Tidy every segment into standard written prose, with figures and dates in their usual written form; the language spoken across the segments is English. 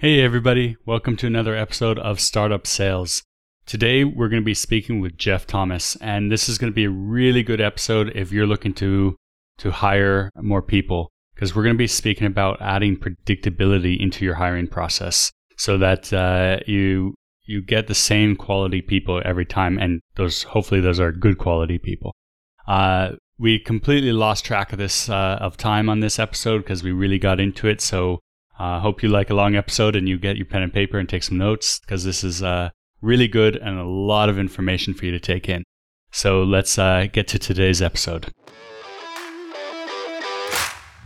Hey everybody, welcome to another episode of Startup Sales. Today we're going to be speaking with Jeff Thomas, and this is going to be a really good episode if you're looking to hire more people, because we're going to be speaking about adding predictability into your hiring process so that you get the same quality people every time, and hopefully those are good quality people. We completely lost track of this of time on this episode because we really got into it, so hope you like a long episode and you get your pen and paper and take some notes, because this is really good and a lot of information for you to take in. So let's get to today's episode.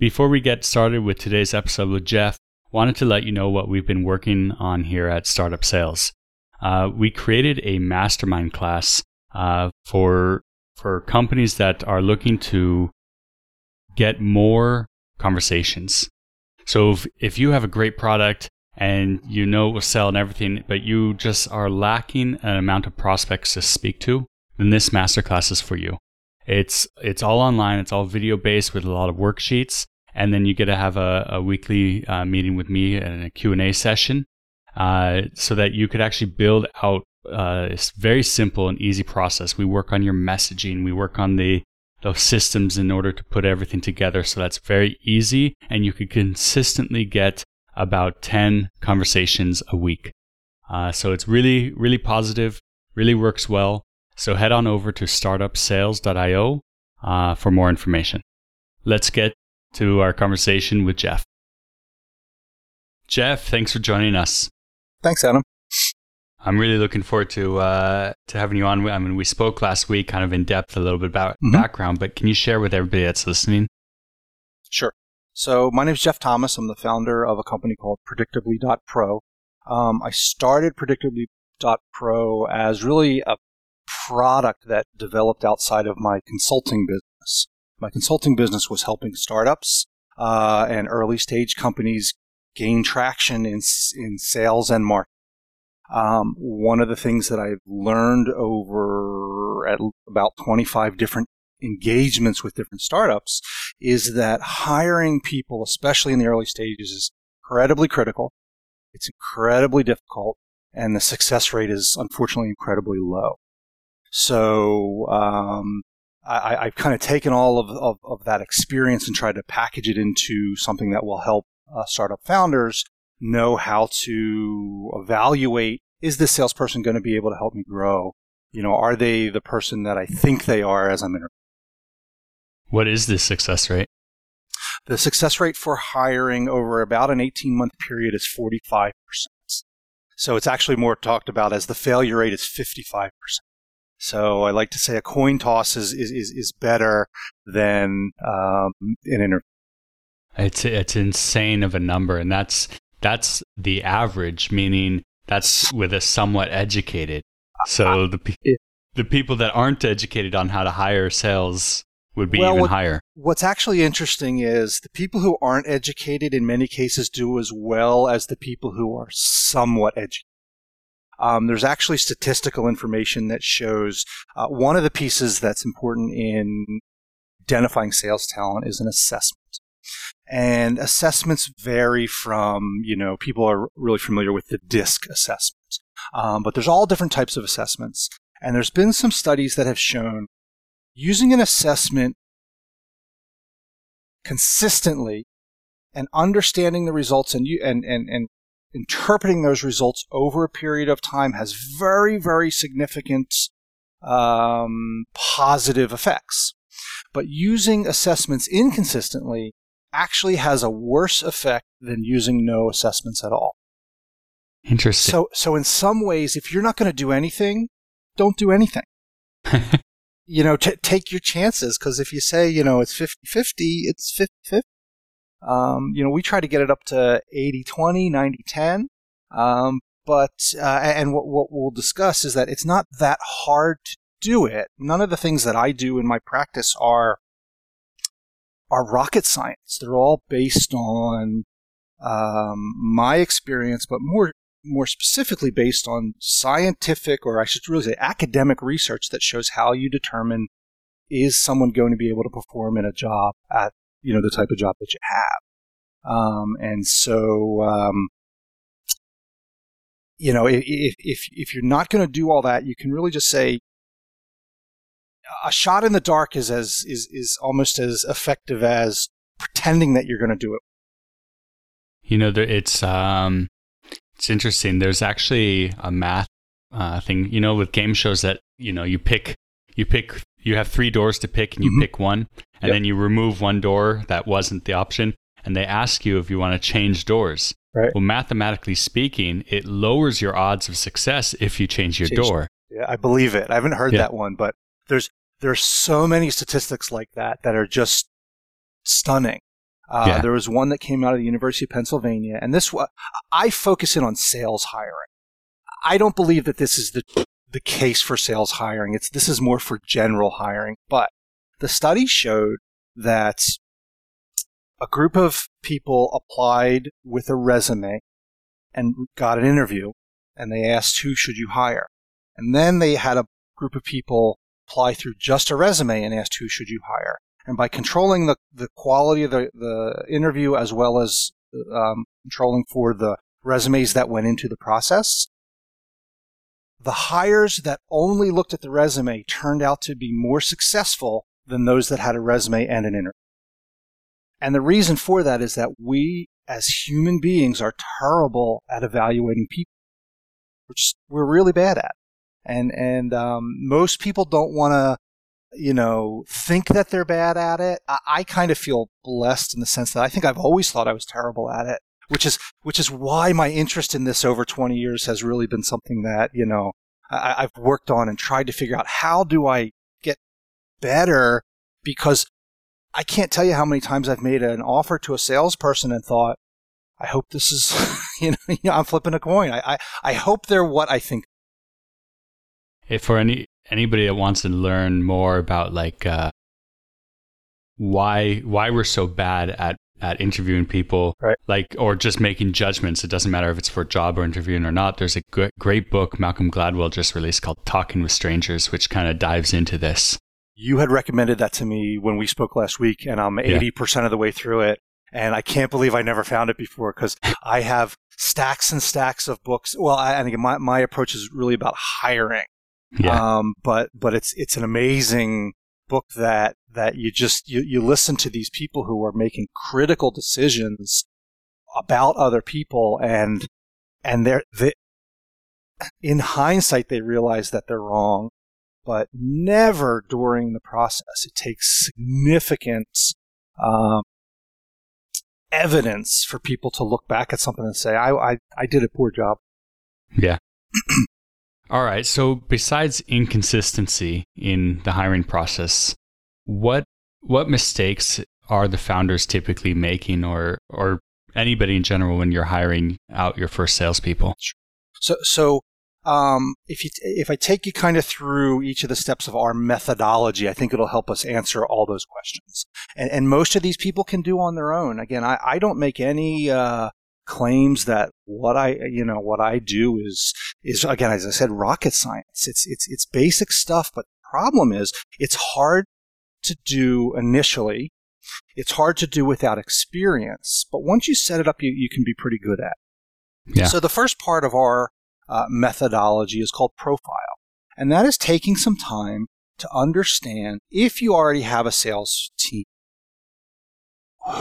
Before we get started with today's episode with Jeff, wanted to let you know what we've been working on here at Startup Sales. We created a mastermind class for companies that are looking to get more conversations. So if you have a great product and you know it will sell and everything, but you just are lacking an amount of prospects to speak to, then this masterclass is for you. It's all online. It's all video-based with a lot of worksheets. And then you get to have a weekly meeting with me and a Q&A session so that you could actually build out a very simple and easy process. We work on your messaging. We work on the systems in order to put everything together. So that's very easy. And you could consistently get about 10 conversations a week. So it's really, really positive, really works well. So head on over to startupsales.io for more information. Let's get to our conversation with Jeff. Jeff, thanks for joining us. Thanks, Adam. I'm really looking forward to having you on. I mean, we spoke last week kind of in depth a little bit about background, but can you share with everybody that's listening? Sure. So my name is Jeff Thomas. I'm the founder of a company called Predictably.pro. I started Predictably.pro as really a product that developed outside of my consulting business. My consulting business was helping startups and early-stage companies gain traction in sales and marketing. One of the things that I've learned over at about 25 different engagements with different startups is that hiring people, especially in the early stages, is incredibly critical. It's incredibly difficult, and the success rate is unfortunately incredibly low. So I've kind of taken all of that experience and tried to package it into something that will help startup founders know how to evaluate, is this salesperson going to be able to help me grow? You know, are they the person that I think they are as I'm interviewing? What is the success rate? The success rate for hiring over about an 18-month period is 45%. So it's actually more talked about as the failure rate is 55%. So I like to say a coin toss is better than an interview. It's insane of a number, and that's the average, meaning that's with a somewhat educated. So the people that aren't educated on how to hire sales would be higher. What's actually interesting is the people who aren't educated in many cases do as well as the people who are somewhat educated. There's actually statistical information that shows one of the pieces that's important in identifying sales talent is an assessment. And assessments vary from, you know, people are really familiar with the DISC assessment. But there's all different types of assessments. And there's been some studies that have shown using an assessment consistently and understanding the results and interpreting those results over a period of time has very, very significant positive effects. But using assessments inconsistently actually has a worse effect than using no assessments at all. Interesting. So in some ways, if you're not going to do anything, don't do anything. Take your chances, because if you say, it's 50-50, it's 50-50. We try to get it up to 80-20, 90-10. And what we'll discuss is that it's not that hard to do it. None of the things that I do in my practice are rocket science. They're all based on my experience, but more specifically based on scientific, or I should really say academic research that shows how you determine is someone going to be able to perform in a job at, the type of job that you have. If you're not going to do all that, you can really just say a shot in the dark is almost as effective as pretending that you're going to do it. It's interesting. There's actually a math thing, with game shows that, you pick, you have three doors to pick and you pick one, and then you remove one door that wasn't the option, and they ask you if you want to change doors. Right. Well, mathematically speaking, it lowers your odds of success if you change your door. Yeah, I believe it. I haven't heard that one, but there's so many statistics like that are just stunning. There was one that came out of the University of Pennsylvania, and this one, I focus in on sales hiring. I don't believe that this is the case for sales hiring. This is more for general hiring. But the study showed that a group of people applied with a resume and got an interview, and they asked, who should you hire? And then they had a group of people apply through just a resume and asked, who should you hire? And by controlling the quality of the interview as well as controlling for the resumes that went into the process, the hires that only looked at the resume turned out to be more successful than those that had a resume and an interview. And the reason for that is that we as human beings are terrible at evaluating people, which we're really bad at. And most people don't want to think that they're bad at it. I kind of feel blessed in the sense that I think I've always thought I was terrible at it, which is why my interest in this over 20 years has really been something that, I've worked on and tried to figure out, how do I get better? Because I can't tell you how many times I've made an offer to a salesperson and thought, I hope this is, I'm flipping a coin. I hope they're what I think. If for anybody that wants to learn more about why we're so bad at interviewing people, right, or just making judgments, it doesn't matter if it's for a job or interviewing or not. There's a great book Malcolm Gladwell just released called Talking with Strangers, which kind of dives into this. You had recommended that to me when we spoke last week, and I'm 80% of the way through it. And I can't believe I never found it before, because I have stacks and stacks of books. Well, I think my approach is really about hiring. Yeah. But it's an amazing book that you just, you listen to these people who are making critical decisions about other people, and they in hindsight, they realize that they're wrong, but never during the process. It takes significant, evidence for people to look back at something and say, I did a poor job. Yeah. All right. So besides inconsistency in the hiring process, what mistakes are the founders typically making, or anybody in general, when you're hiring out your first salespeople? So if I take you kind of through each of the steps of our methodology, I think it'll help us answer all those questions. And most of these people can do on their own. Again, I don't make any claims that what I do is, again, as I said, rocket science. It's basic stuff, but the problem is it's hard to do initially. It's hard to do without experience, but once you set it up, you can be pretty good at it. Yeah. So the first part of our methodology is called profile, and that is taking some time to understand, if you already have a sales team,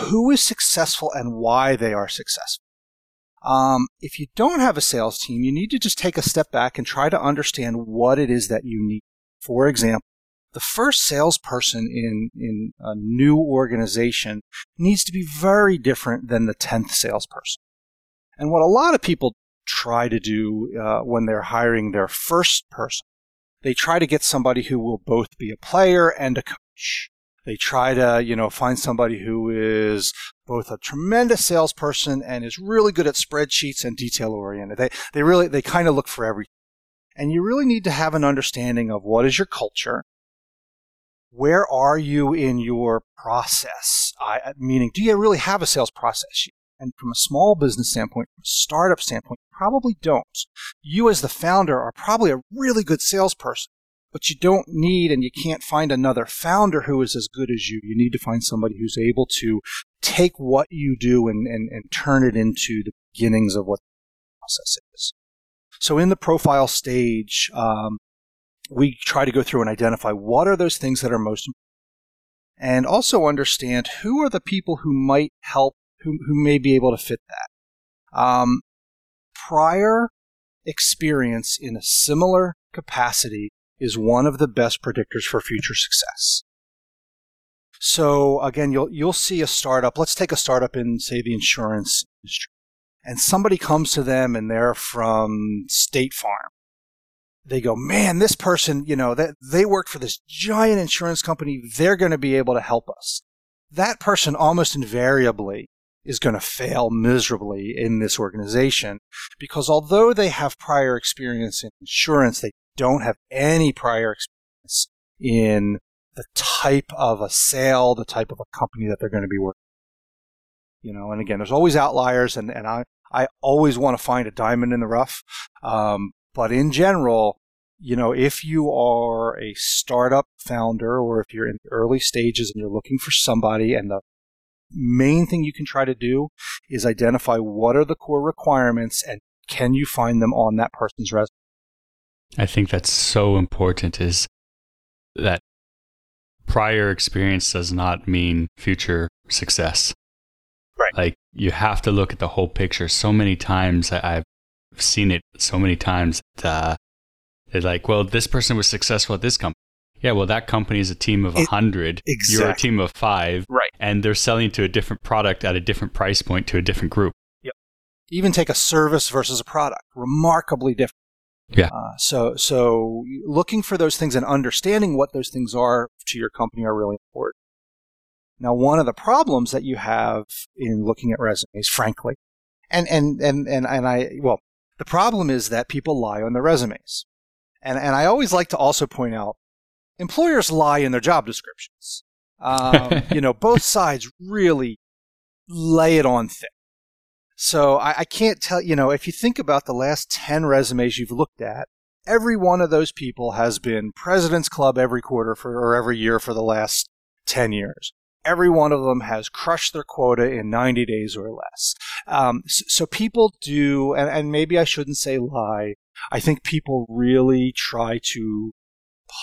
who is successful and why they are successful. If you don't have a sales team, you need to just take a step back and try to understand what it is that you need. For example, the first salesperson in a new organization needs to be very different than the 10th salesperson. And what a lot of people try to do when they're hiring their first person, they try to get somebody who will both be a player and a coach. They try to, find somebody who is both a tremendous salesperson and is really good at spreadsheets and detail oriented. They kind of look for everything. And you really need to have an understanding of what is your culture. Where are you in your process? Meaning, do you really have a sales process? And from a small business standpoint, from a startup standpoint, you probably don't. You as the founder are probably a really good salesperson, but you don't need and you can't find another founder who is as good as you. You need to find somebody who's able to take what you do and turn it into the beginnings of what the process is. So in the profile stage, we try to go through and identify what are those things that are most important, and also understand who are the people who might help, who may be able to fit that. Prior experience in a similar capacity is one of the best predictors for future success. So again, you'll see a startup. Let's take a startup in, say, the insurance industry, and somebody comes to them and they're from State Farm. They go, man, this person, they work for this giant insurance company. They're going to be able to help us. That person almost invariably is going to fail miserably in this organization, because although they have prior experience in insurance, they don't have any prior experience in the type of a sale, the type of a company that they're going to be working with. And again, there's always outliers, and I always want to find a diamond in the rough. But in general, if you are a startup founder or if you're in the early stages and you're looking for somebody, and the main thing you can try to do is identify what are the core requirements and can you find them on that person's resume. I think that's so important, is that prior experience does not mean future success. Right. Like, you have to look at the whole picture. So many times I've seen it so many times that they're like, well, this person was successful at this company. Yeah, well, that company is a team of 100. Exactly. You're a team of 5. Right. And they're selling to a different product at a different price point to a different group. Yep. Even take a service versus a product. Remarkably different. Yeah. So looking for those things and understanding what those things are to your company are really important. Now, one of the problems that you have in looking at resumes, frankly, the problem is that people lie on their resumes. And I always like to also point out, employers lie in their job descriptions. Both sides really lay it on thick. So I can't tell, if you think about the last 10 resumes you've looked at, every one of those people has been President's Club every quarter or every year for the last 10 years. Every one of them has crushed their quota in 90 days or less. So people do, and maybe I shouldn't say lie, I think people really try to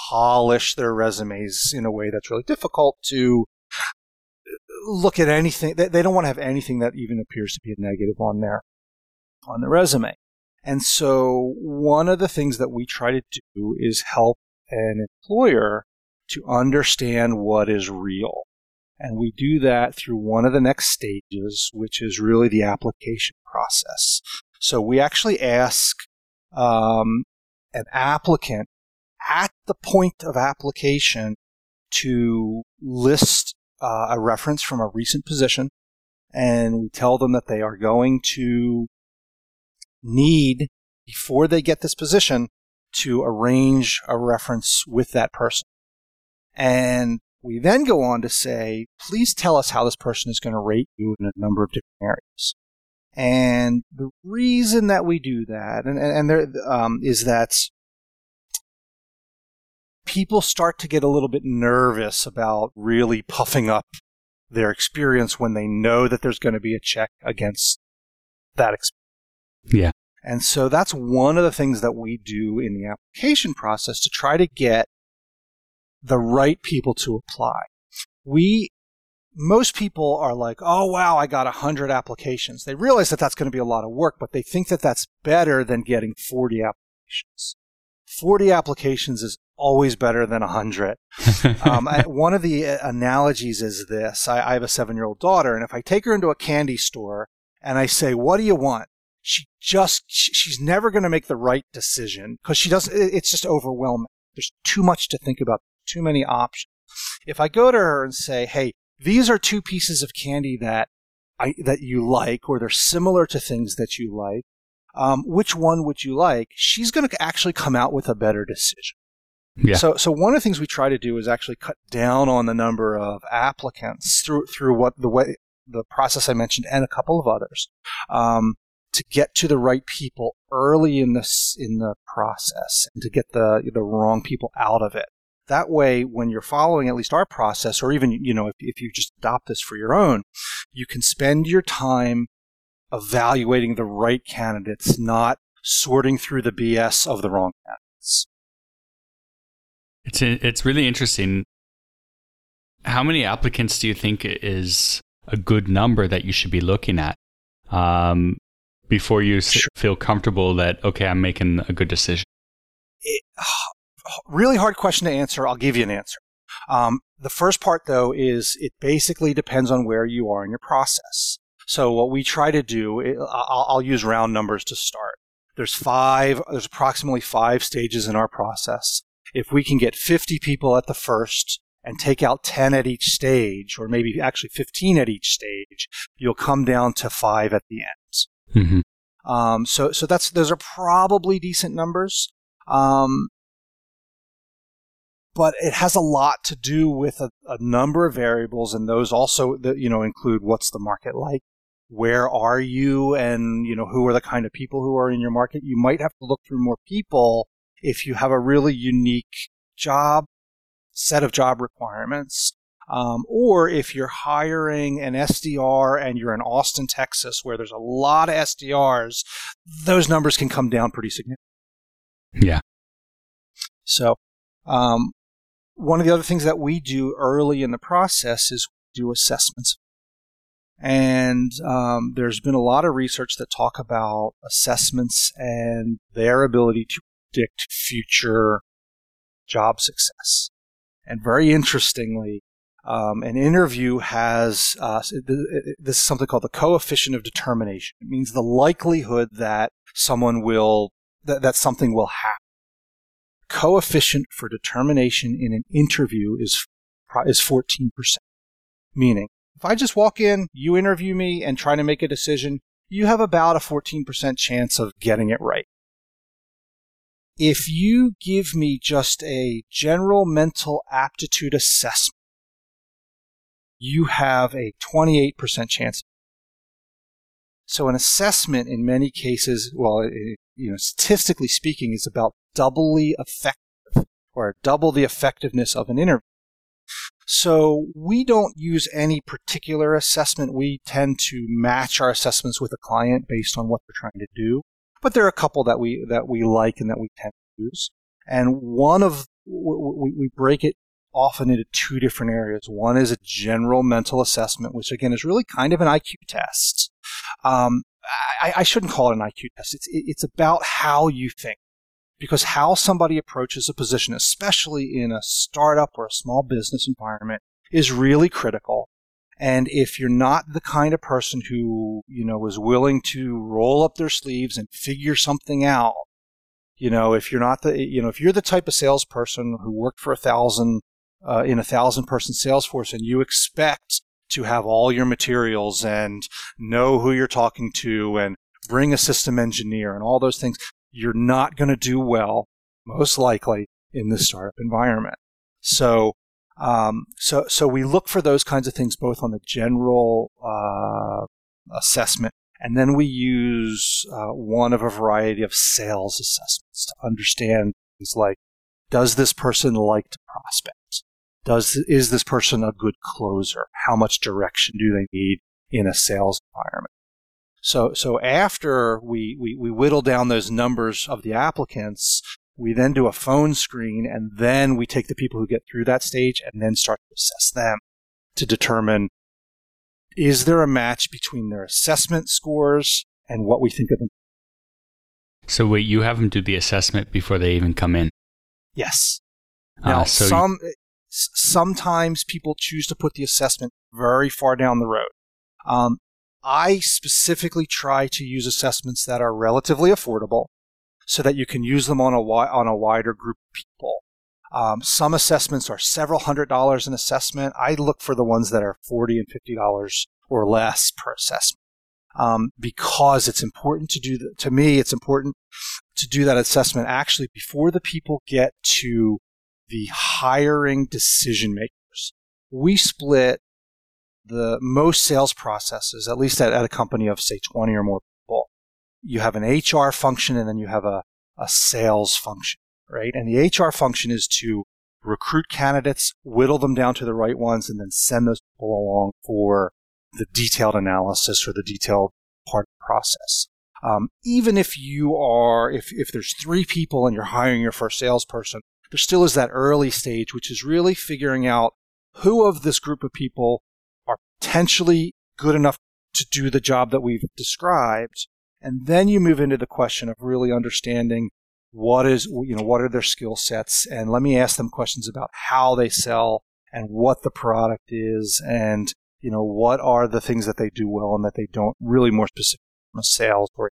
polish their resumes in a way that's really difficult to look at anything. They don't want to have anything that even appears to be a negative on their resume. And so one of the things that we try to do is help an employer to understand what is real. And we do that through one of the next stages, which is really the application process. So we actually ask an applicant at the point of application to list a reference from a recent position, and we tell them that they are going to need, before they get this position, to arrange a reference with that person. And we then go on to say, please tell us how this person is going to rate you in a number of different areas. And the reason that we do that is that people start to get a little bit nervous about really puffing up their experience when they know that there's going to be a check against that experience. Yeah. And so that's one of the things that we do in the application process to try to get the right people to apply. Most people are like, oh, wow, I got 100 applications. They realize that that's going to be a lot of work, but they think that that's better than getting 40 applications. 40 applications is always better than 100. One of the analogies is this. I have a 7-year-old daughter, and if I take her into a candy store and I say, what do you want? She's never going to make the right decision because it's just overwhelming. There's too much to think about, too many options. if I go to her and say, hey, these are two pieces of candy that you like, or they're similar to things that you like, which one would you like? She's going to actually come out with a better decision. Yeah. So one of the things we try to do is actually cut down on the number of applicants through the process I mentioned and a couple of others, to get to the right people early in the process and to get the wrong people out of it. That way, when you're following at least our process, or even, if you just adopt this for your own, you can spend your time evaluating the right candidates, not sorting through the BS of the wrong candidates. It's really interesting. How many applicants do you think is a good number that you should be looking at before you feel comfortable that, okay, I'm making a good decision? Really hard question to answer. I'll give you an answer. The first part, though, is it basically depends on where you are in your process. So what we try to do, I'll use round numbers to start. There's approximately 5 stages in our process. If we can get 50 people at the first and take out 10 at each stage, or maybe actually 15 at each stage, you'll come down to 5 at the end. Mm-hmm. So those are probably decent numbers. But it has a lot to do with a number of variables, and those also, include what's the market like, where are you, and who are the kind of people who are in your market. You might have to look through more people if you have a really unique set of job requirements, or if you're hiring an SDR and you're in Austin, Texas, where there's a lot of SDRs, those numbers can come down pretty significantly. Yeah. So, one of the other things that we do early in the process is we do assessments. And there's been a lot of research that talk about assessments and their ability to predict future job success. And very interestingly, an interview has this is something called the coefficient of determination. It means the likelihood that something will happen. Coefficient for determination in an interview is 14%. Meaning, if I just walk in, you interview me, and try to make a decision, you have about a 14% chance of getting it right. If you give me just a general mental aptitude assessment, you have a 28% chance. So an assessment in many cases, statistically speaking, is about doubly effective, or double the effectiveness of an interview. So we don't use any particular assessment. We tend to match our assessments with a client based on what they're trying to do. But there are a couple that we like and that we tend to use. And we break it often into two different areas. One is a general mental assessment, which again is really kind of an IQ test. I shouldn't call it an IQ test. It's about how you think. Because how somebody approaches a position, especially in a startup or a small business environment, is really critical. And if you're not the kind of person who, is willing to roll up their sleeves and figure something out, if you're not if you're the type of salesperson who worked for 1,000 in 1,000-person sales force, and you expect to have all your materials and know who you're talking to and bring a system engineer and all those things, you're not going to do well, most likely, in this startup environment. So we look for those kinds of things both on the general assessment, and then we use one of a variety of sales assessments to understand things like, does this person like to prospect? Is this person a good closer? How much direction do they need in a sales environment? So after we whittle down those numbers of the applicants, we then do a phone screen, and then we take the people who get through that stage and then start to assess them to determine, is there a match between their assessment scores and what we think of them? So wait, you have them do the assessment before they even come in? Yes. Sometimes people choose to put the assessment very far down the road. I specifically try to use assessments that are relatively affordable so that you can use them on a wider group of people. Some assessments are several $100s an assessment. I look for the ones that are $40 and $50 or less per assessment, because it's important to do that. To me, it's important to do that assessment actually before the people get to the hiring decision makers. We split the most sales processes, at least at a company of, say, 20 or more people. You have an HR function and then you have a sales function, right? And the HR function is to recruit candidates, whittle them down to the right ones, and then send those people along for the detailed analysis or the detailed part of the process. Even if you are, if there's three people and you're hiring your first salesperson, there still is that early stage, which is really figuring out who of this group of people are potentially good enough to do the job that we've described. And then you move into the question of really understanding what are their skill sets, and let me ask them questions about how they sell and what the product is, and what are the things that they do well and that they don't, really more specifically from a sales orientation.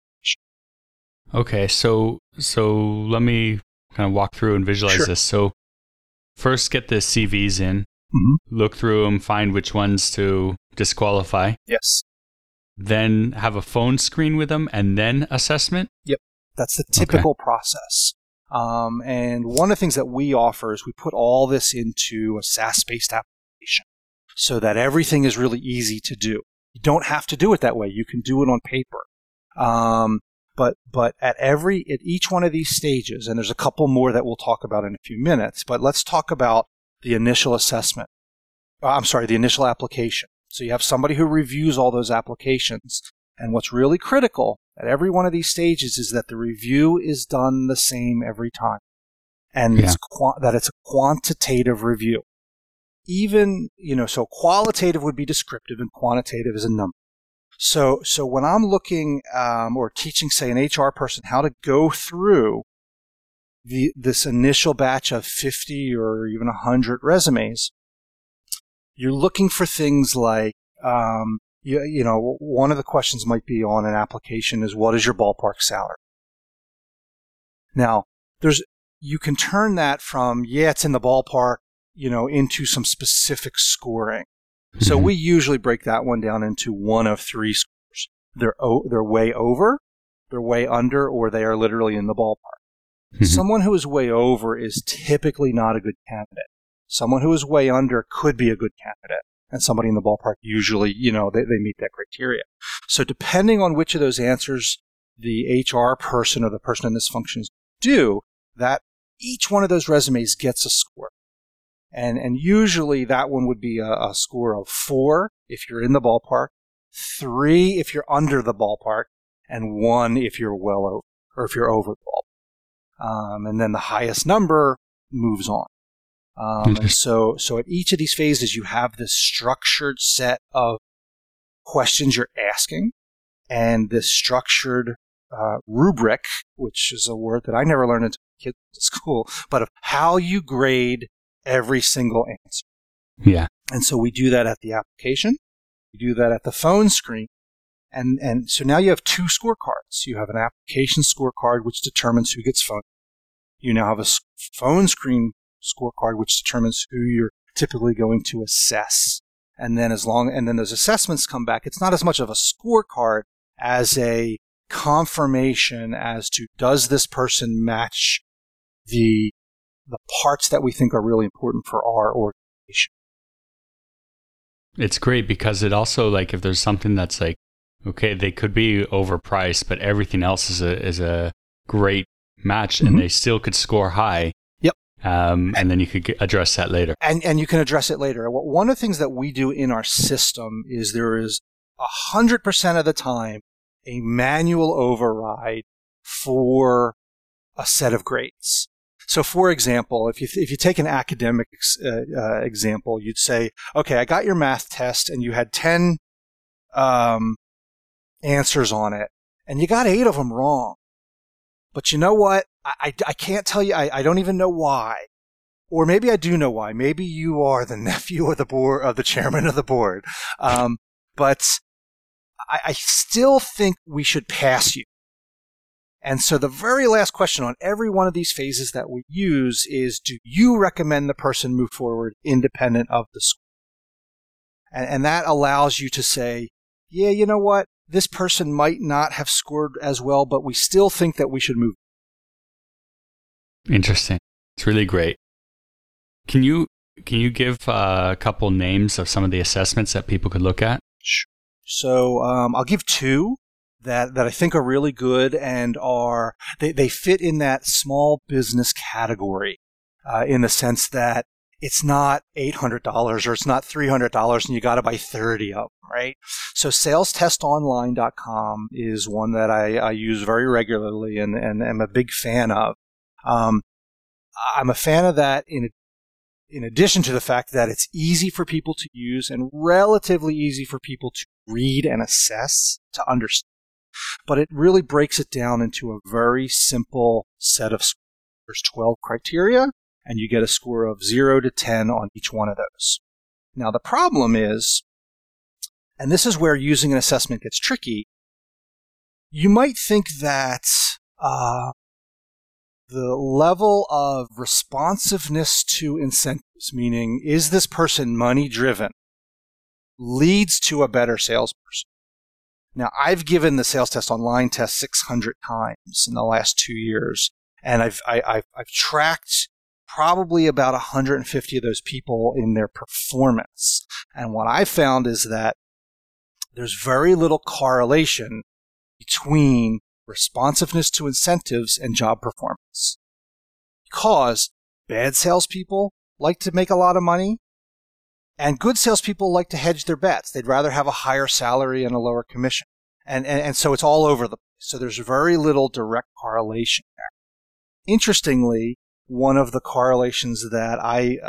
Okay, so let me kind of walk through and visualize this. So first get the CVs in, look through them, find which ones to disqualify. Yes. Then have a phone screen with them and then assessment? Yep. That's the typical process. And one of the things that we offer is we put all this into a SaaS-based application, so that everything is really easy to do. You don't have to do it that way. You can do it on paper. But at each one of these stages, and there's a couple more that we'll talk about in a few minutes, but let's talk about the initial assessment. The initial application. So you have somebody who reviews all those applications. And what's really critical at every one of these stages is that the review is done the same every time. And it's a quantitative review. Even, so qualitative would be descriptive and quantitative is a number. So when I'm looking or teaching, say, an HR person how to go through this initial batch of 50 or even 100 resumes, you're looking for things like, one of the questions might be on an application is, what is your ballpark salary? Now, you can turn that from, it's in the ballpark, into some specific scoring. So we usually break that one down into one of three scores. They're way over, they're way under, or they are literally in the ballpark. Someone who is way over is typically not a good candidate. Someone who is way under could be a good candidate. And somebody in the ballpark usually, they meet that criteria. So depending on which of those answers the HR person or the person in this function do, that each one of those resumes gets a score. And usually that one would be a score of 4 if you're in the ballpark, 3 if you're under the ballpark, and 1 if you're well over, or if you're over the ballpark. And then the highest number moves on. And so at each of these phases, you have this structured set of questions you're asking, and this structured rubric, which is a word that I never learned until kids at school, but of how you grade every single answer. Yeah. And so we do that at the application. We do that at the phone screen. And so now you have 2 scorecards. You have an application scorecard, which determines who gets phoned. You now have a phone screen scorecard, which determines who you're typically going to assess. And then and then those assessments come back. It's not as much of a scorecard as a confirmation as to, does this person match the parts that we think are really important for our organization. It's great because it also, like, if there's something that's like, okay, they could be overpriced, but everything else is a great match, and they still could score high. Yep. And then you could address that later. And you can address it later. One of the things that we do in our system is there is 100% of the time a manual override for a set of grades. So, for example, if you take an academic example, you'd say, okay, I got your math test and you had 10 answers on it, and you got 8 of them wrong. But you know what? I can't tell you. I don't even know why. Or maybe I do know why. Maybe you are the nephew of the board, of the chairman of the board. But I still think we should pass you. And so the very last question on every one of these phases that we use is, do you recommend the person move forward independent of the school? And that allows you to say, yeah, you know what? This person might not have scored as well, but we still think that we should move. Interesting. It's really great. Can you give a couple names of some of the assessments that people could look at? Sure. So I'll give two that I think are really good and are they fit in that small business category in the sense that it's not $800 or it's not $300 and you got to buy 30 of them, right? So salestestonline.com is one that I use very regularly and am a big fan of. I'm a fan of that in addition to the fact that it's easy for people to use and relatively easy for people to read and assess, to understand. But it really breaks it down into a very simple set of scores. There's 12 criteria, and you get a score of 0 to 10 on each one of those. Now, the problem is, and this is where using an assessment gets tricky, you might think that the level of responsiveness to incentives, meaning is this person money-driven, leads to a better salesperson. Now, I've given the sales test online test 600 times in the last 2 years, and I've tracked probably about 150 of those people in their performance. And what I found is that there's very little correlation between responsiveness to incentives and job performance, because bad salespeople like to make a lot of money. And good salespeople like to hedge their bets. They'd rather have a higher salary and a lower commission. And so it's all over the place. So there's very little direct correlation there. Interestingly, one of the correlations that I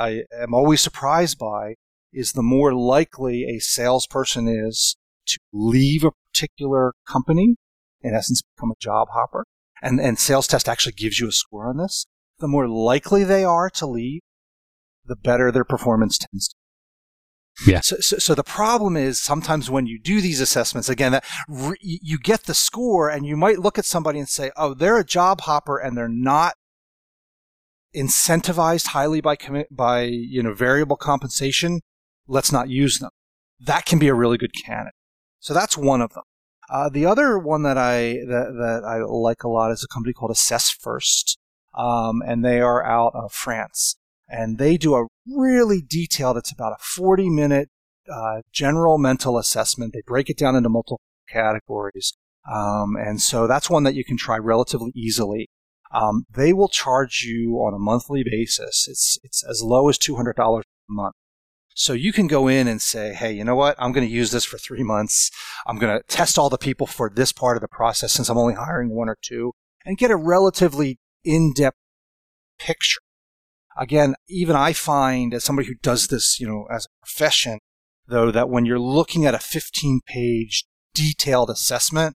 am always surprised by is the more likely a salesperson is to leave a particular company, in essence become a job hopper, and sales test actually gives you a score on this, the more likely they are to leave, the better their performance tends to be. Yeah. So the problem is sometimes when you do these assessments, again, that you get the score and you might look at somebody and say, oh, they're a job hopper and they're not incentivized highly by variable compensation. Let's not use them. That can be a really good candidate. So that's one of them. The other one that I like a lot is a company called Assess First, and they are out of France. And they do a really detailed, it's about a 40-minute general mental assessment. They break it down into multiple categories. And so that's one that you can try relatively easily. They will charge you on a monthly basis. It's as low as $200 a month. So you can go in and say, hey, you know what? I'm going to use this for 3 months. I'm going to test all the people for this part of the process since I'm only hiring one or two and get a relatively in-depth picture. Again, even I find as somebody who does this, as a profession, though, that when you're looking at a 15-page detailed assessment,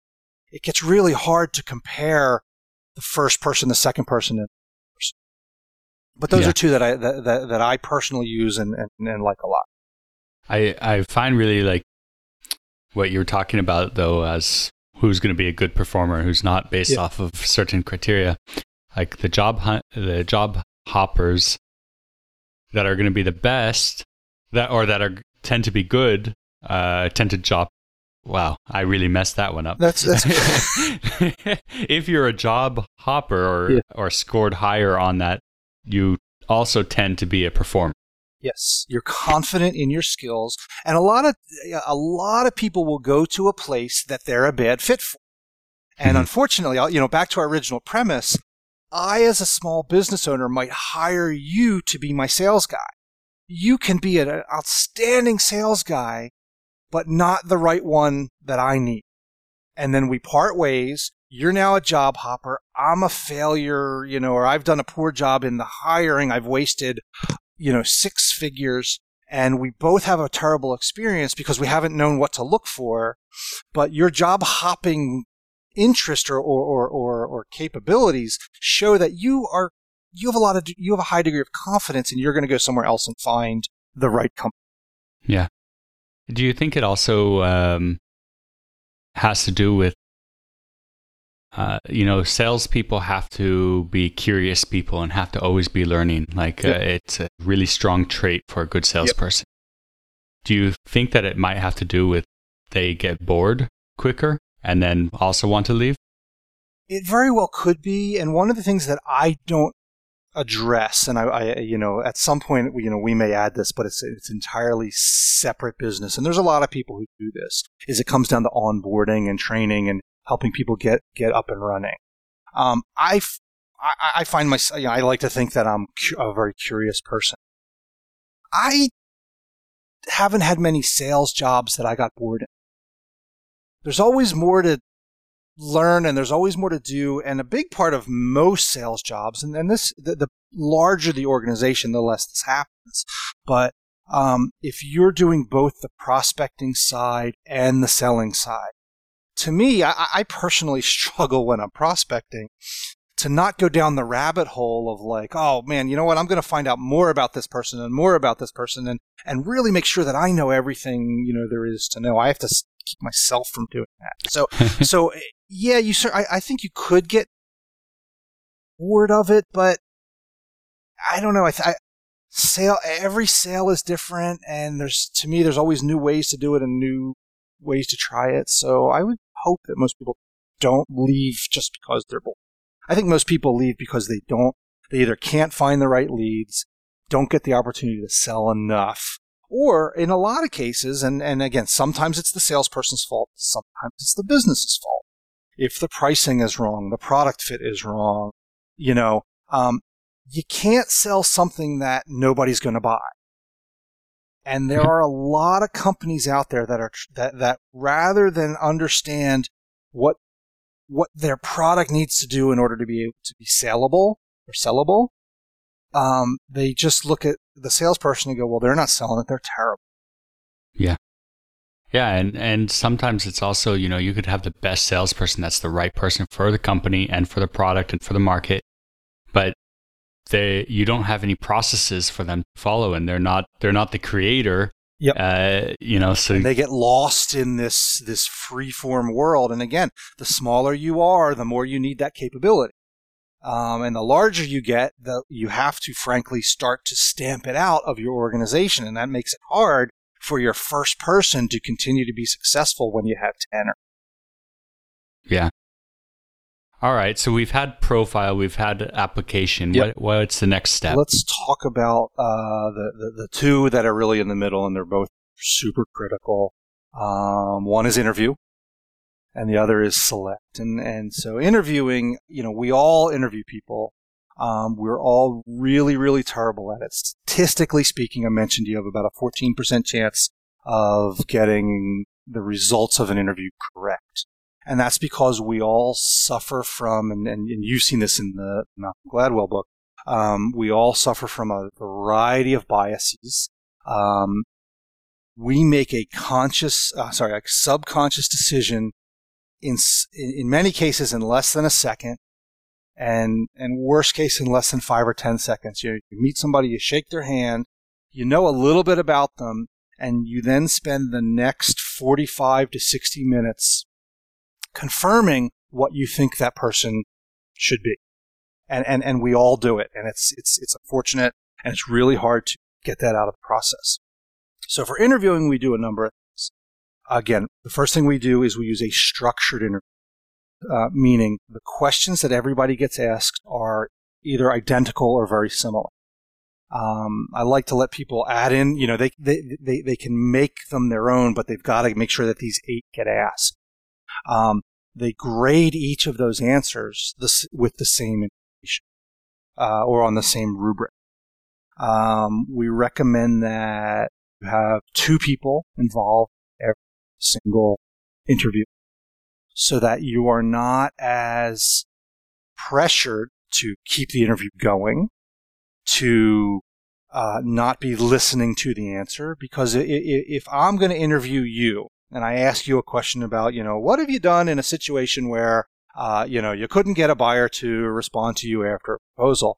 it gets really hard to compare the first person, the second person, and the person. But those are two that I personally use and like a lot. I find really like what you're talking about, though, as who's going to be a good performer, who's not based off of certain criteria, like the job hoppers that are going to be the best tend to be good tend to job. Wow, I really messed that one up. That's if you're a job hopper or scored higher on that, you also tend to be a performer. Yes, you're confident in your skills, and a lot of people will go to a place that they're a bad fit for. And unfortunately, back to our original premise, I, as a small business owner, might hire you to be my sales guy. You can be an outstanding sales guy, but not the right one that I need. And then we part ways. You're now a job hopper. I'm a failure, or I've done a poor job in the hiring. I've wasted, 6 figures. And we both have a terrible experience because we haven't known what to look for. But your job hopping interest or capabilities show that you have a high degree of confidence and you're going to go somewhere else and find the right company. Yeah. Do you think it also has to do with salespeople have to be curious people and have to always be learning. It's a really strong trait for a good salesperson. Yep. Do you think that it might have to do with they get bored quicker and then also want to leave? It very well could be. And one of the things that I don't address, and I at some point, we may add this, but it's entirely separate business. And there's a lot of people who do this, is it comes down to onboarding and training and helping people get up and running. I find myself, I like to think that I'm a very curious person. I haven't had many sales jobs that I got bored in. There's always more to learn and there's always more to do. And a big part of most sales jobs, and the larger the organization, the less this happens. But if you're doing both the prospecting side and the selling side, to me, I personally struggle when I'm prospecting to not go down the rabbit hole of I'm going to find out more about this person and more about this person and really make sure that I know everything, there is to know. I have to keep myself from doing that. So yeah, I think you could get bored of it, but I don't know. Every sale is different, and there's always new ways to do it and new ways to try it. So I would hope that most people don't leave just because they're bored. I think most people leave because they either can't find the right leads, don't get the opportunity to sell enough, or in a lot of cases, and again, sometimes it's the salesperson's fault, sometimes it's the business's fault. If the pricing is wrong, the product fit is wrong, you can't sell something that nobody's going to buy. And there are a lot of companies out there that rather than understand what their product needs to do in order to be able to be sellable, they just look at the salesperson and go, well, they're not selling it, they're terrible. Yeah. Yeah, and sometimes it's also, you could have the best salesperson that's the right person for the company and for the product and for the market, but you don't have any processes for them to follow, and they're not the creator. Yep. So and they get lost in this free form world. And again, the smaller you are, the more you need that capability. And the larger you get, you have to frankly start to stamp it out of your organization, and that makes it hard for your first person to continue to be successful when you have 10. Yeah. All right, so we've had profile, we've had application. Yep. What's the next step? Let's talk about the two that are really in the middle, and they're both super critical. One is interview, and the other is select. And so interviewing, we all interview people. We're all really, really terrible at it. Statistically speaking, I mentioned you have about a 14% chance of getting the results of an interview correct. And that's because we all suffer from, and you've seen this in the Malcolm Gladwell book, we all suffer from a variety of biases. We make a subconscious decision in many cases in less than a second, and worst case in less than 5 or 10 seconds. You meet somebody, you shake their hand, you know a little bit about them, and you then spend the next 45 to 60 minutes confirming what you think that person should be, and we all do it, and it's unfortunate, and it's really hard to get that out of the process. So for interviewing, we do a number of things. Again, the first thing we do is we use a structured interview, meaning the questions that everybody gets asked are either identical or very similar. I like to let people add in, they can make them their own, but they've got to make sure that these 8 get asked. They grade each of those answers with the same information or on the same rubric. We recommend that you have 2 people involved every single interview so that you are not as pressured to keep the interview going, to not be listening to the answer, because if I'm going to interview you, and I ask you a question about, what have you done in a situation where, you couldn't get a buyer to respond to you after a proposal?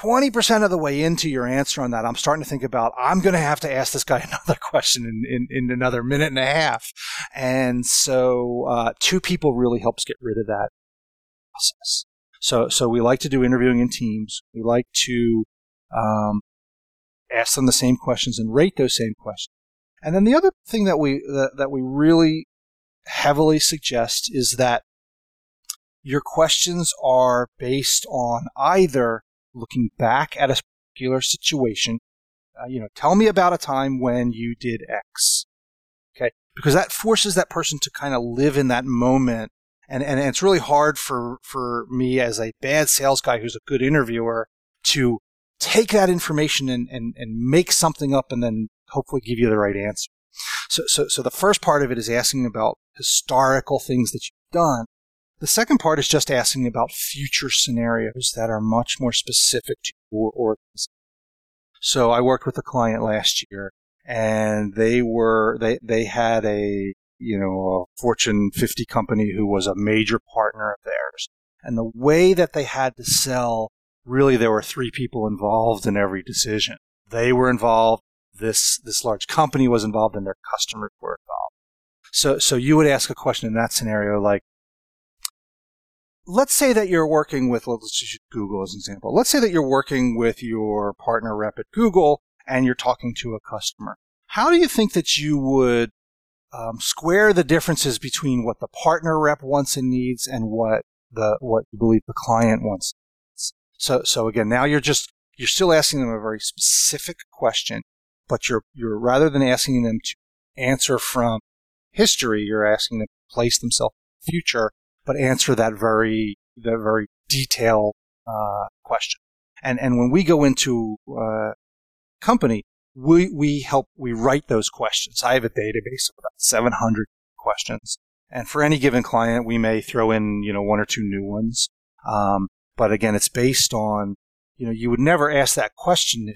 20% of the way into your answer on that, I'm starting to think about, I'm going to have to ask this guy another question in another minute and a half. And so two people really helps get rid of that process. So we like to do interviewing in teams. We like to ask them the same questions and rate those same questions. And then the other thing that we really heavily suggest is that your questions are based on either looking back at a particular situation, tell me about a time when you did X, okay? Because that forces that person to kind of live in that moment. And it's really hard for me as a bad sales guy who's a good interviewer to take that information and make something up and then hopefully give you the right answer. So the first part of it is asking about historical things that you've done. The second part is just asking about future scenarios that are much more specific to your organization. So I worked with a client last year, and they had a Fortune 50 company who was a major partner of theirs. And the way that they had to sell, really there were three people involved in every decision. They were involved, this large company was involved, and their customers were involved. So you would ask a question in that scenario like, let's say that you're working with, let's use Google as an example. Let's say that you're working with your partner rep at Google and you're talking to a customer. How do you think that you would square the differences between what the partner rep wants and needs and what you believe the client wants and needs? So again, now you're still asking them a very specific question, but you're rather than asking them to answer from history, you're asking them to place themselves in the future, but answer that very detailed question. And when we go into company, we write those questions. I have a database of about 700 questions, and for any given client, we may throw in one or two new ones. But again, it's based on you would never ask that question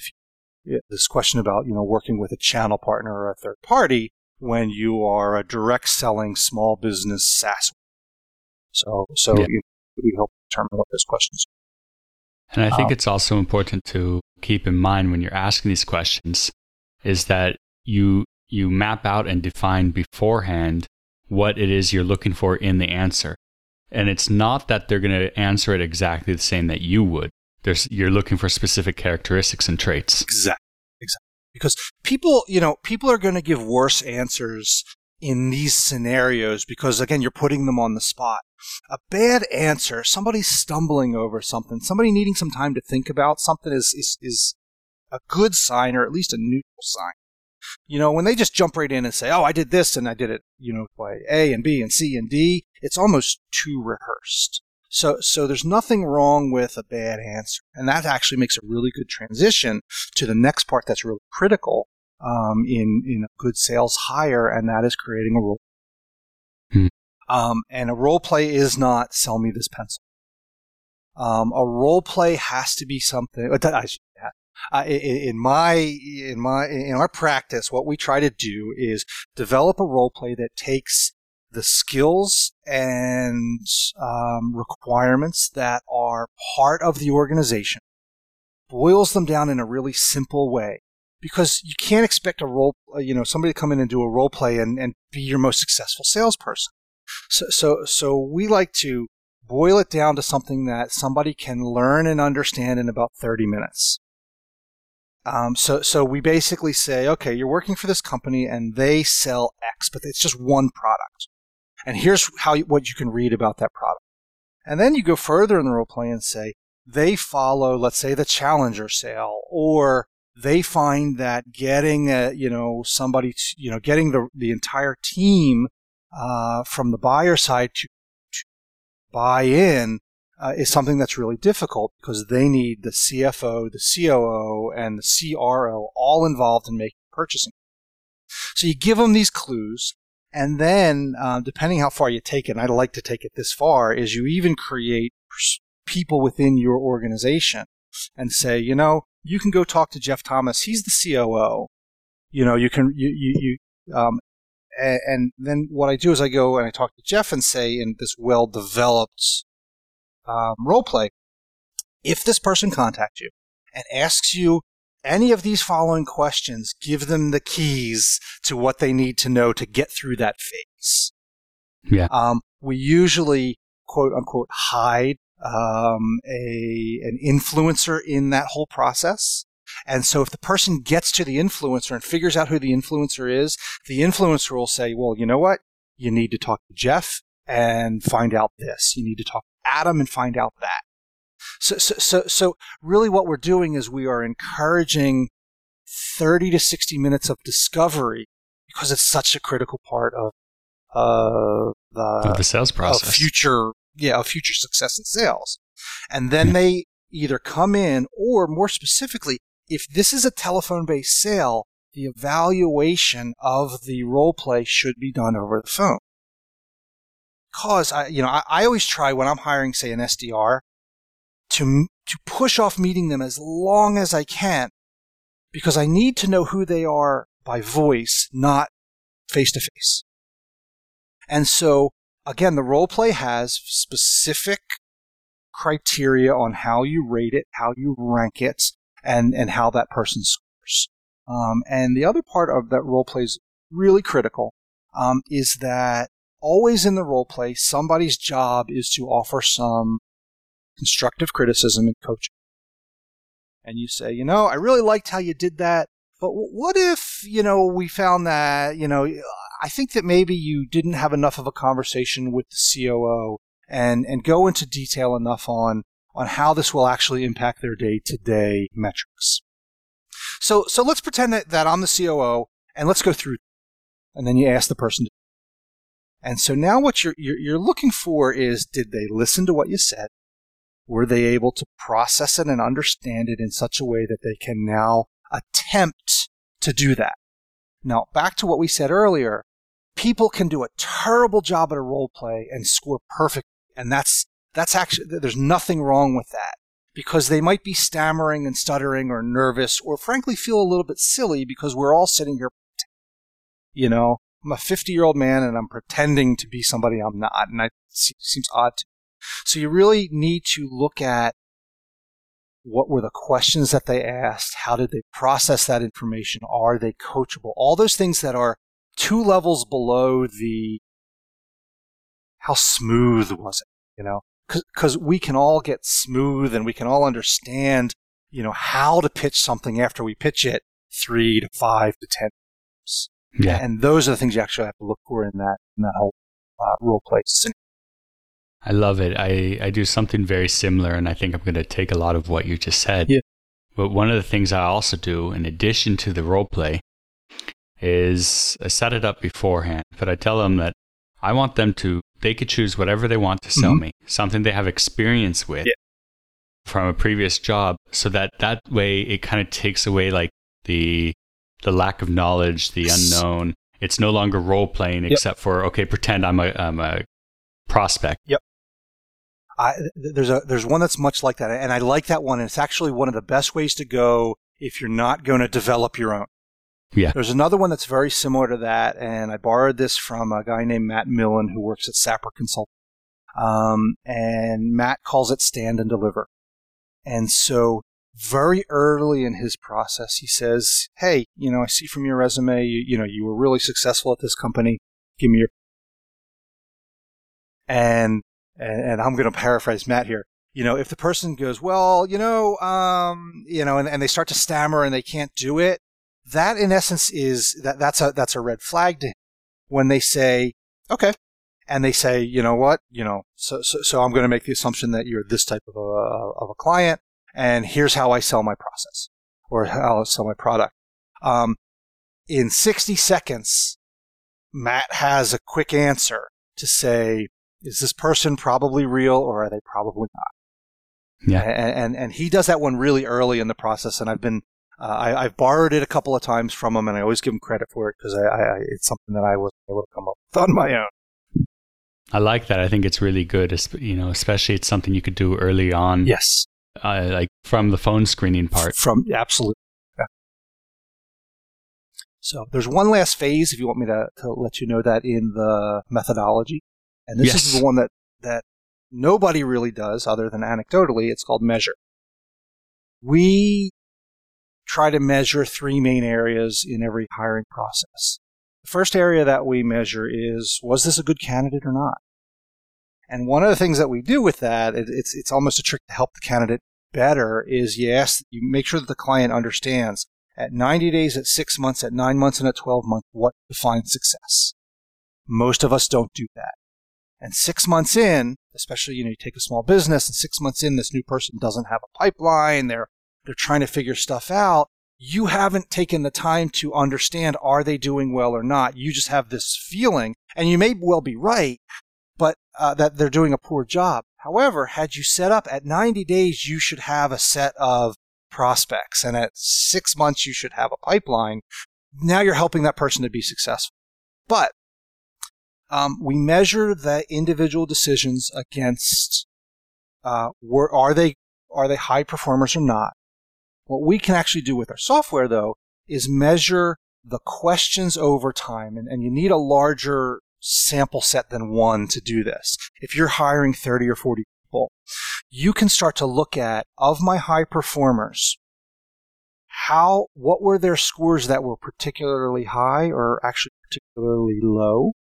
this question about working with a channel partner or a third party when you are a direct selling small business SaaS. So yeah. We help determine what those questions are. And I think it's also important to keep in mind when you're asking these questions is that you map out and define beforehand what it is you're looking for in the answer. And it's not that they're going to answer it exactly the same that you would. You're looking for specific characteristics and traits. Exactly. Because people are going to give worse answers in these scenarios because, again, you're putting them on the spot. A bad answer, somebody stumbling over something, somebody needing some time to think about something is a good sign, or at least a neutral sign. When they just jump right in and say, oh, I did this and I did it, by A and B and C and D, it's almost too rehearsed. So there's nothing wrong with a bad answer. And that actually makes a really good transition to the next part that's really critical in a good sales hire, and that is creating a role. And a role play is not sell me this pencil. A role play has to be something. In our practice, what we try to do is develop a role play that takes the skills and requirements that are part of the organization, boils them down in a really simple way. Because you can't expect somebody to come in and do a role play and be your most successful salesperson. So we like to boil it down to something that somebody can learn and understand in about 30 minutes. So we basically say, okay, you're working for this company and they sell X, but it's just one product. And here's what you can read about that product. And then you go further in the role play and say, they follow, let's say, the Challenger sale, or they find that getting the entire team from the buyer side to buy in is something that's really difficult because they need the CFO, the COO, and the CRO all involved in making purchasing. So you give them these clues, and then depending how far you take it, and I like to take it this far, is you even create people within your organization and say, you can go talk to Jeff Thomas. He's the COO. And then what I do is I go and I talk to Jeff and say in this well-developed role play, if this person contacts you and asks you any of these following questions, give them the keys to what they need to know to get through that phase. Yeah. We usually, quote unquote, hide an influencer in that whole process. And so if the person gets to the influencer and figures out who the influencer is, the influencer will say, well, you know what? You need to talk to Jeff and find out this. You need to talk to Adam and find out that. So really what we're doing is we are encouraging 30 to 60 minutes of discovery because it's such a critical part of the sales process. Of future success in sales. And then they either come in or, more specifically, if this is a telephone-based sale, the evaluation of the role play should be done over the phone. Because I always try when I'm hiring, say, an SDR, to push off meeting them as long as I can, because I need to know who they are by voice, not face-to-face. And so, again, the role play has specific criteria on how you rate it, how you rank it, and how that person scores. And the other part of that role play is really critical, is that always in the role play, somebody's job is to offer some constructive criticism and coaching. And you say, I really liked how you did that, but what if, we found that, I think that maybe you didn't have enough of a conversation with the COO and go into detail enough on how this will actually impact their day-to-day metrics. So let's pretend that I'm the COO, and let's go through. And then you ask the person. And so now what you're looking for is, did they listen to what you said? Were they able to process it and understand it in such a way that they can now attempt to do that? Now, back to what we said earlier, people can do a terrible job at a role play and score perfectly, and that's actually, there's nothing wrong with that, because they might be stammering and stuttering or nervous or frankly feel a little bit silly because we're all sitting here pretending. I'm a 50-year-old man and I'm pretending to be somebody I'm not, and it seems odd to me. So you really need to look at what were the questions that they asked, how did they process that information, are they coachable, all those things that are two levels below the how smooth was it, because we can all get smooth and we can all understand, how to pitch something after we pitch it 3 to 5 to 10 times. Yeah. And those are the things you actually have to look for in that whole role play scenario. I love it. I do something very similar, and I think I'm going to take a lot of what you just said. Yeah. But one of the things I also do, in addition to the role play, is I set it up beforehand. But I tell them that I want them to, they could choose whatever they want to sell me, something they have experience with from a previous job, so that way it kind of takes away like the lack of knowledge, the unknown. It's no longer role playing except for, okay, pretend I'm a prospect. Yep. There's one that's much like that, and I like that one, and it's actually one of the best ways to go if you're not going to develop your own. Yeah. There's another one that's very similar to that, and I borrowed this from a guy named Matt Millen who works at Sapper Consulting, and Matt calls it stand and deliver. And so very early in his process, he says, hey, I see from your resume, you were really successful at this company. Give me your... And I'm going to paraphrase Matt here. If the person goes, well, and they start to stammer and they can't do it, that in essence is that's a red flag to him. When they say okay, and they say, so I'm going to make the assumption that you're this type of a client, and here's how I sell my process or how I sell my product. In 60 seconds, Matt has a quick answer to say, is this person probably real or are they probably not? Yeah. And he does that one really early in the process, and I've been I've borrowed it a couple of times from him, and I always give him credit for it because it's something that I wasn't able to come up with on my own. I like that. I think it's really good. Especially it's something you could do early on. Yes. Like from the phone screening part. Absolutely. Yeah. So there's one last phase, if you want me to let you know that, in the methodology. And this is the one that nobody really does other than anecdotally. It's called measure. We try to measure three main areas in every hiring process. The first area that we measure is, was this a good candidate or not? And one of the things that we do with that, it's almost a trick to help the candidate better, is you ask, you make sure that the client understands at 90 days, at 6 months, at 9 months, and at 12 months, what defines success. Most of us don't do that. And 6 months in, especially, you take a small business, and 6 months in, this new person doesn't have a pipeline, they're trying to figure stuff out. You haven't taken the time to understand, are they doing well or not? You just have this feeling, and you may well be right, but that they're doing a poor job. However, had you set up at 90 days, you should have a set of prospects, and at 6 months, you should have a pipeline. Now you're helping that person to be successful. But we measure the individual decisions against are they high performers or not. What we can actually do with our software, though, is measure the questions over time, and you need a larger sample set than one to do this. If you're hiring 30 or 40 people, you can start to look at, of my high performers, what were their scores that were particularly high or actually particularly low?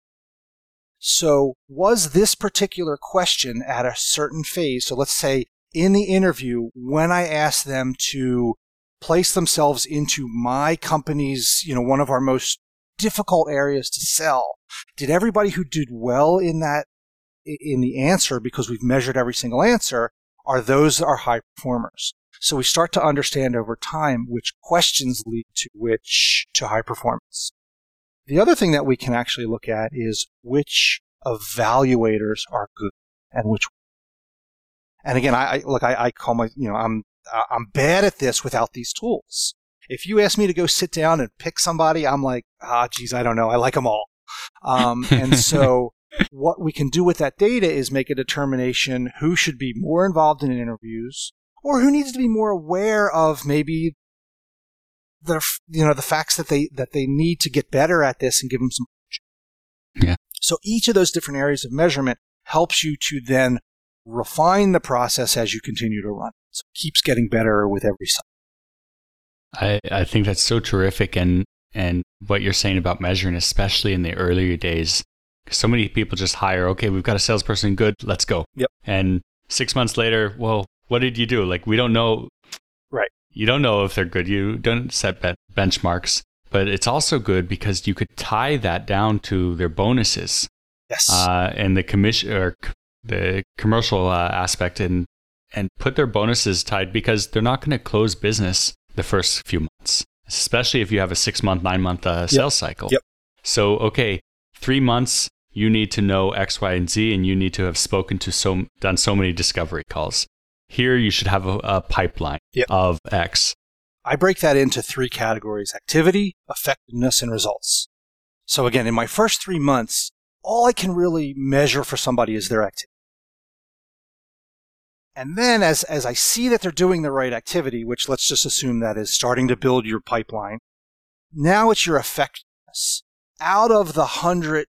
So was this particular question at a certain phase? So let's say in the interview, when I asked them to place themselves into my company's, one of our most difficult areas to sell, did everybody who did well in that, in the answer, because we've measured every single answer, are those that are high performers? So we start to understand over time which questions lead to high performance. The other thing that we can actually look at is which evaluators are good and which. And again, I call my, I'm bad at this without these tools. If you ask me to go sit down and pick somebody, I'm like, I don't know. I like them all. And so what we can do with that data is make a determination who should be more involved in interviews or who needs to be more aware of maybe the facts that they need to get better at this and give them some. Yeah. So each of those different areas of measurement helps you to then refine the process as you continue to run. So it keeps getting better with every cycle. I think that's so terrific. And what you're saying about measuring, especially in the earlier days, because so many people just hire, okay, we've got a salesperson, good, let's go. Yep. And 6 months later, well, what did you do? Like, we don't know. Right. You don't know if they're good. You don't set benchmarks, but it's also good because you could tie that down to their bonuses. Yes. And the commission or the commercial aspect and put their bonuses tied, because they're not going to close business the first few months, especially if you have a 6 month, 9 month sales cycle. Yep. So, okay, 3 months, you need to know X, Y, and Z, and you need to have spoken to done so many discovery calls. Here, you should have a pipeline of X. I break that into three categories: activity, effectiveness, and results. So again, in my first 3 months, all I can really measure for somebody is their activity. And then as I see that they're doing the right activity, which let's just assume that is starting to build your pipeline, now it's your effectiveness. Out of the 100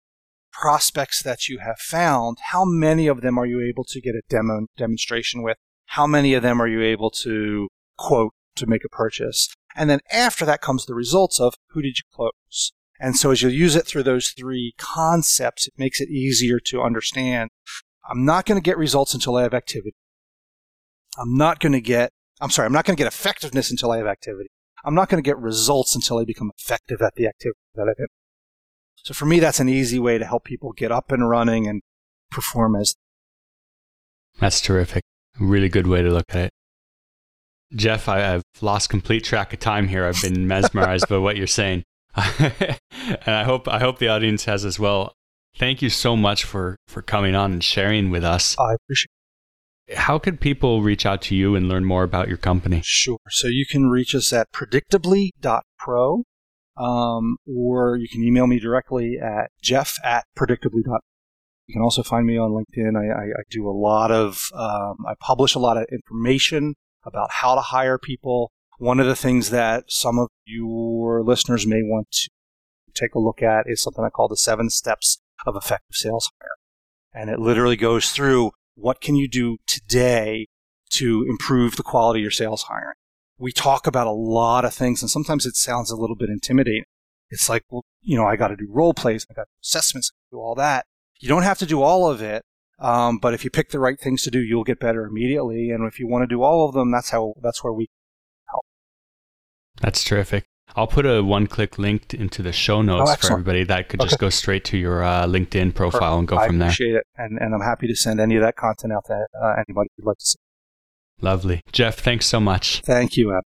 prospects that you have found, how many of them are you able to get a demonstration with? How many of them are you able to quote to make a purchase? And then after that comes the results of who did you close? And so as you use it through those three concepts, it makes it easier to understand. I'm not going to get results until I have activity. I'm not going to get effectiveness until I have activity. I'm not going to get results until I become effective at the activity that I've had. So for me, that's an easy way to help people get up and running and perform as. That's terrific. Really good way to look at it. Jeff, I've lost complete track of time here. I've been mesmerized by what you're saying. And I hope the audience has as well. Thank you so much for coming on and sharing with us. I appreciate it. How could people reach out to you and learn more about your company? Sure. So you can reach us at Predictably.pro, or you can email me directly at jeff@predictably.pro. You can also find me on LinkedIn. I do a lot of, I publish a lot of information about how to hire people. One of the things that some of your listeners may want to take a look at is something I call the 7 steps of effective sales hire. And it literally goes through what can you do today to improve the quality of your sales hiring. we talk about a lot of things, and sometimes it sounds a little bit intimidating. It's like, well, you know, I got to do role plays, I got assessments, do all that. You don't have to do all of it, but if you pick the right things to do, you'll get better immediately. And if you want to do all of them, that's where we help. That's terrific. I'll put a one-click link into the show notes for everybody. That could just go straight to your LinkedIn profile and go from there. I appreciate it, and I'm happy to send any of that content out to anybody who'd like to see. Lovely. Jeff, thanks so much. Thank you, Adam.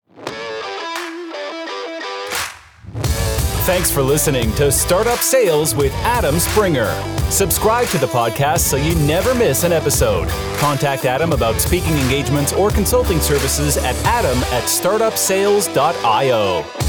Thanks for listening to Startup Sales with Adam Springer. Subscribe to the podcast so you never miss an episode. Contact Adam about speaking engagements or consulting services at adam@startupsales.io.